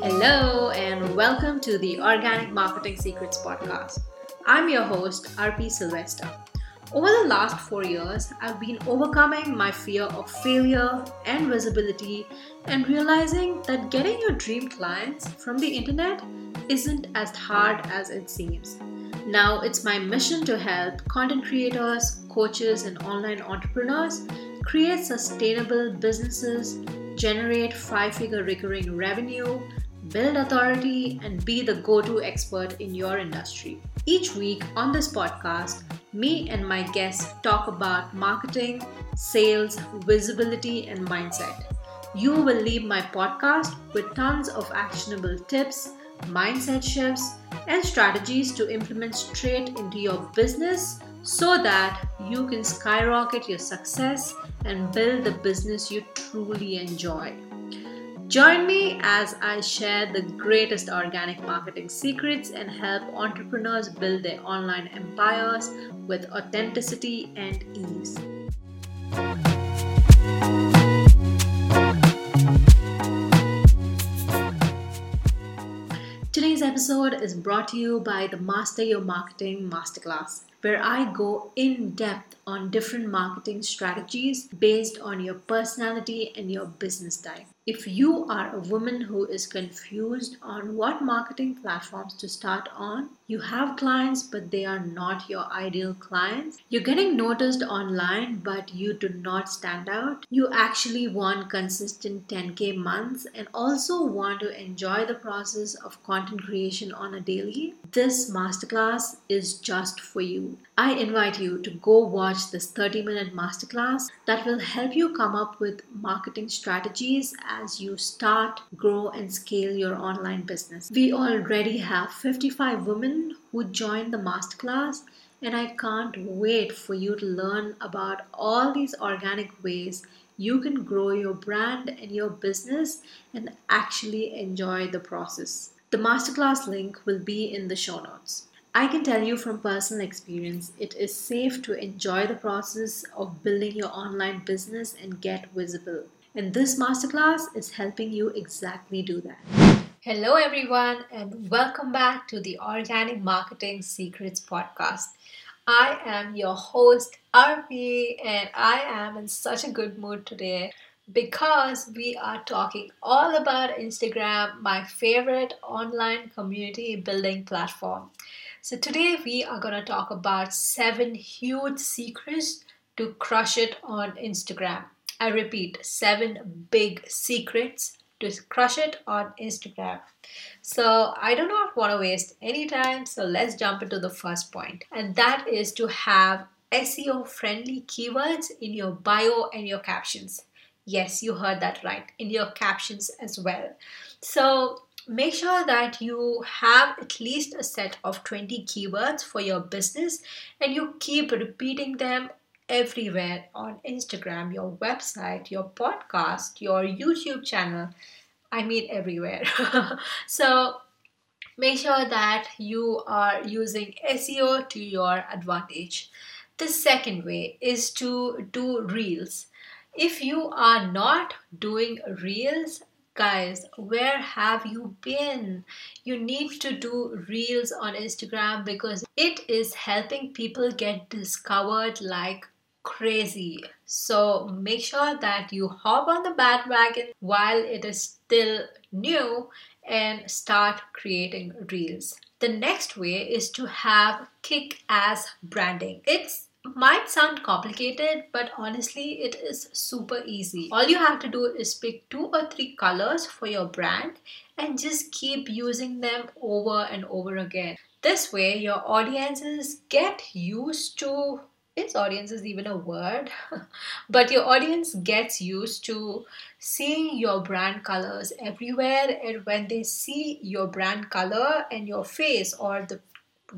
Hello and welcome to the Organic Marketing Secrets Podcast. I'm your host, RP Sylvester. Over the last 4 years, I've been overcoming my fear of failure and visibility and realizing that getting your dream clients from the internet isn't as hard as it seems. Now it's my mission to help content creators, coaches, and online entrepreneurs create sustainable businesses, generate five-figure recurring revenue, build authority, and be the go-to expert in your industry. Each week on this podcast, me and my guests talk about marketing, sales, visibility, and mindset. You will leave my podcast with tons of actionable tips, mindset shifts, and strategies to implement straight into your business so that you can skyrocket your success and build the business you truly enjoy. Join me as I share the greatest organic marketing secrets and help entrepreneurs build their online empires with authenticity and ease. Today's episode is brought to you by the Master Your Marketing Masterclass, where I go in depth on different marketing strategies based on your personality and your business type. If you are a woman who is confused on what marketing platforms to start on, you have clients but they are not your ideal clients, you're getting noticed online but you do not stand out, you actually want consistent 10K months and also want to enjoy the process of content creation on a daily, this masterclass is just for you. I invite you to go watch this 30-minute masterclass that will help you come up with marketing strategies as you start, grow, and scale your online business. We already have 55 women who joined the masterclass, and I can't wait for you to learn about all these organic ways you can grow your brand and your business and actually enjoy the process. The masterclass link will be in the show notes. I can tell you from personal experience, it is safe to enjoy the process of building your online business and get visible. And this masterclass is helping you exactly do that. Hello everyone and welcome back to the Organic Marketing Secrets Podcast. I am your host Arvi and I am in such a good mood today because we are talking all about Instagram, my favorite online community building platform. So today we are going to talk about 7 huge secrets to crush it on Instagram. I repeat, 7 big secrets to crush it on Instagram. So I do not want to waste any time. So let's jump into the first point. And that is to have SEO-friendly keywords in your bio and your captions. Yes, you heard that right. In your captions as well. So make sure that you have at least a set of 20 keywords for your business and you keep repeating them everywhere on Instagram, your website, your podcast, your YouTube channel. I mean everywhere. So make sure that you are using SEO to your advantage. The second way is to do reels. If you are not doing reels, guys, where have you been? You need to do reels on Instagram because it is helping people get discovered like crazy. So make sure that you hop on the bandwagon while it is still new and start creating reels. The next way is to have kick-ass branding. It might sound complicated, but honestly, it is super easy. All you have to do is pick 2 or 3 colors for your brand and just keep using them over and over again. This way, your audiences get used to, is audiences even a word? But your audience gets used to seeing your brand colors everywhere, and when they see your brand color and your face or the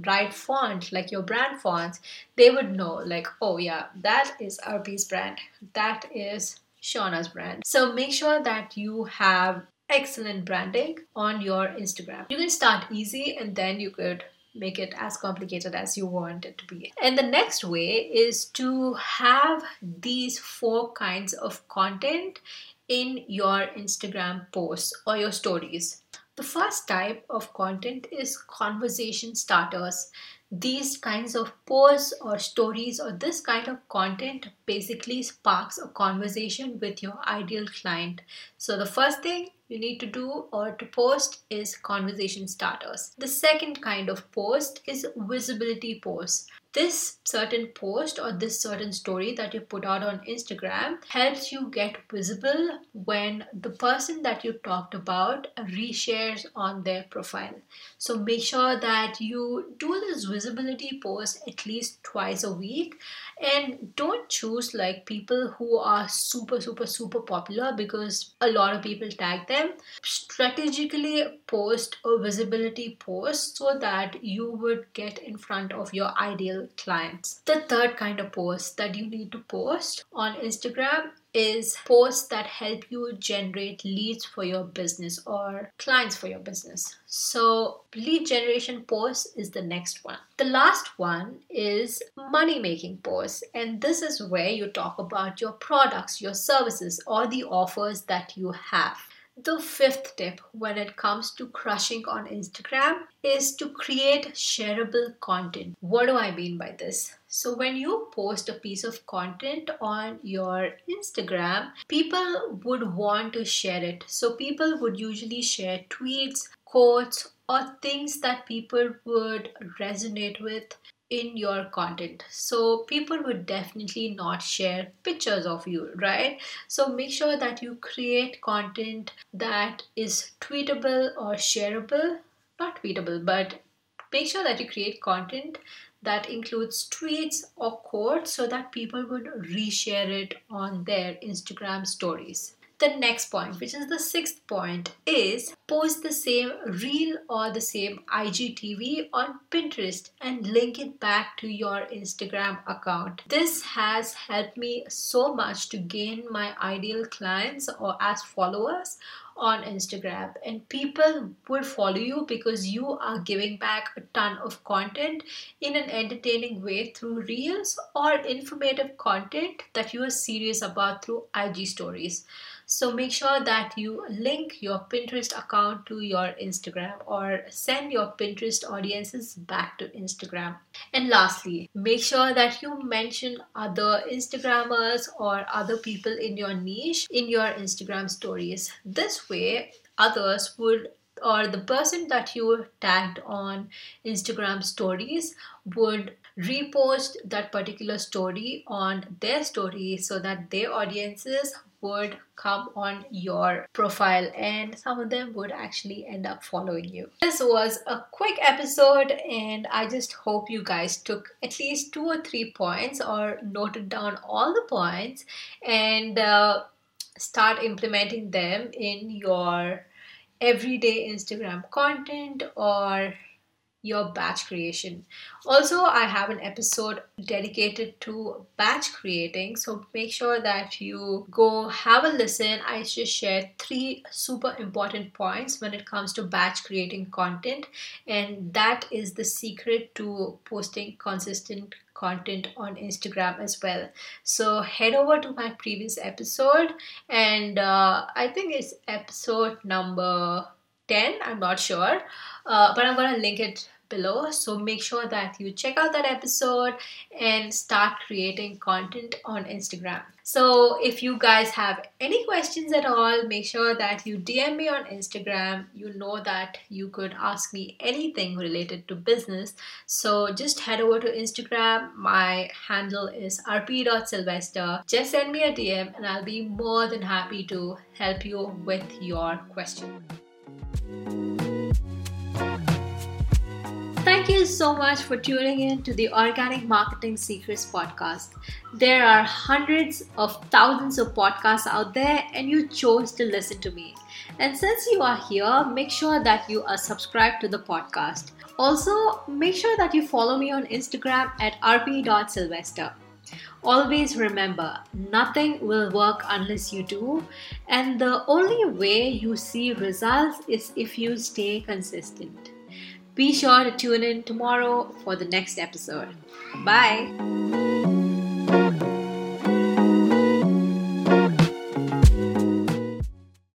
right font, like your brand fonts, they would know like, oh yeah, that is Arvi's brand, that is Shauna's brand. So make sure that you have excellent branding on your Instagram. You can start easy and then you could make it as complicated as you want it to be. And the next way is to have these four kinds of content in your Instagram posts or your stories. The first type of content is conversation starters. These kinds of posts or stories or this kind of content basically sparks a conversation with your ideal client. So the first thing you need to do or to post is conversation starters. The second kind of post is visibility posts. This certain post or this certain story that you put out on Instagram helps you get visible when the person that you talked about reshares on their profile. So make sure that you do this visibility post at least twice a week, and don't choose like people who are super popular, because a lot of people tag them. Strategically post a visibility post so that you would get in front of your ideal clients. The third kind of post that you need to post on Instagram is posts that help you generate leads for your business or clients for your business. So lead generation posts is the next one. The last one is money making posts, and this is where you talk about your products, your services, or the offers that you have. The fifth tip when it comes to crushing on Instagram is to create shareable content. What do I mean by this? So when you post a piece of content on your Instagram, people would want to share it. So people would usually share tweets, quotes, or things that people would resonate with in your content. So people would definitely not share pictures of you, right? So make sure that you create content that is tweetable or shareable, not tweetable, but make sure that you create content that includes tweets or quotes so that people would reshare it on their Instagram stories. The next point, which is the sixth point, is post the same reel or the same IGTV on Pinterest and link it back to your Instagram account. This has helped me so much to gain my ideal clients or as followers on Instagram, and people would follow you because you are giving back a ton of content in an entertaining way through reels or informative content that you are serious about through IG stories. So make sure that you link your Pinterest account to your Instagram or send your Pinterest audiences back to Instagram. And lastly, make sure that you mention other Instagrammers or other people in your niche in your Instagram stories. This way, others would, or the person that you tagged on Instagram stories would repost that particular story on their story so that their audiences would come on your profile, and some of them would actually end up following you. This was a quick episode, and I just hope you guys took at least 2 or 3 points or noted down all the points and start implementing them in your everyday Instagram content or your batch creation. Also, I have an episode dedicated to batch creating, so make sure that you go have a listen. I just shared 3 super important points when it comes to batch creating content, and that is the secret to posting consistent content on Instagram as well. So head over to my previous episode, and I think it's episode number 10, I'm not sure, but I'm going to link it below. So make sure that you check out that episode and start creating content on Instagram. So if you guys have any questions at all, make sure that you DM me on Instagram. You know that you could ask me anything related to business. So just head over to Instagram. My handle is rp.sylvester. Just send me a DM and I'll be more than happy to help you with your question. Thank you so much for tuning in to the Organic Marketing Secrets Podcast. There are hundreds of thousands of podcasts out there, and you chose to listen to me. And since you are here, make sure that you are subscribed to the podcast. Also, make sure that you follow me on Instagram at rp.sylvester. Always remember, nothing will work unless you do, and the only way you see results is if you stay consistent. Be sure to tune in tomorrow for the next episode. Bye!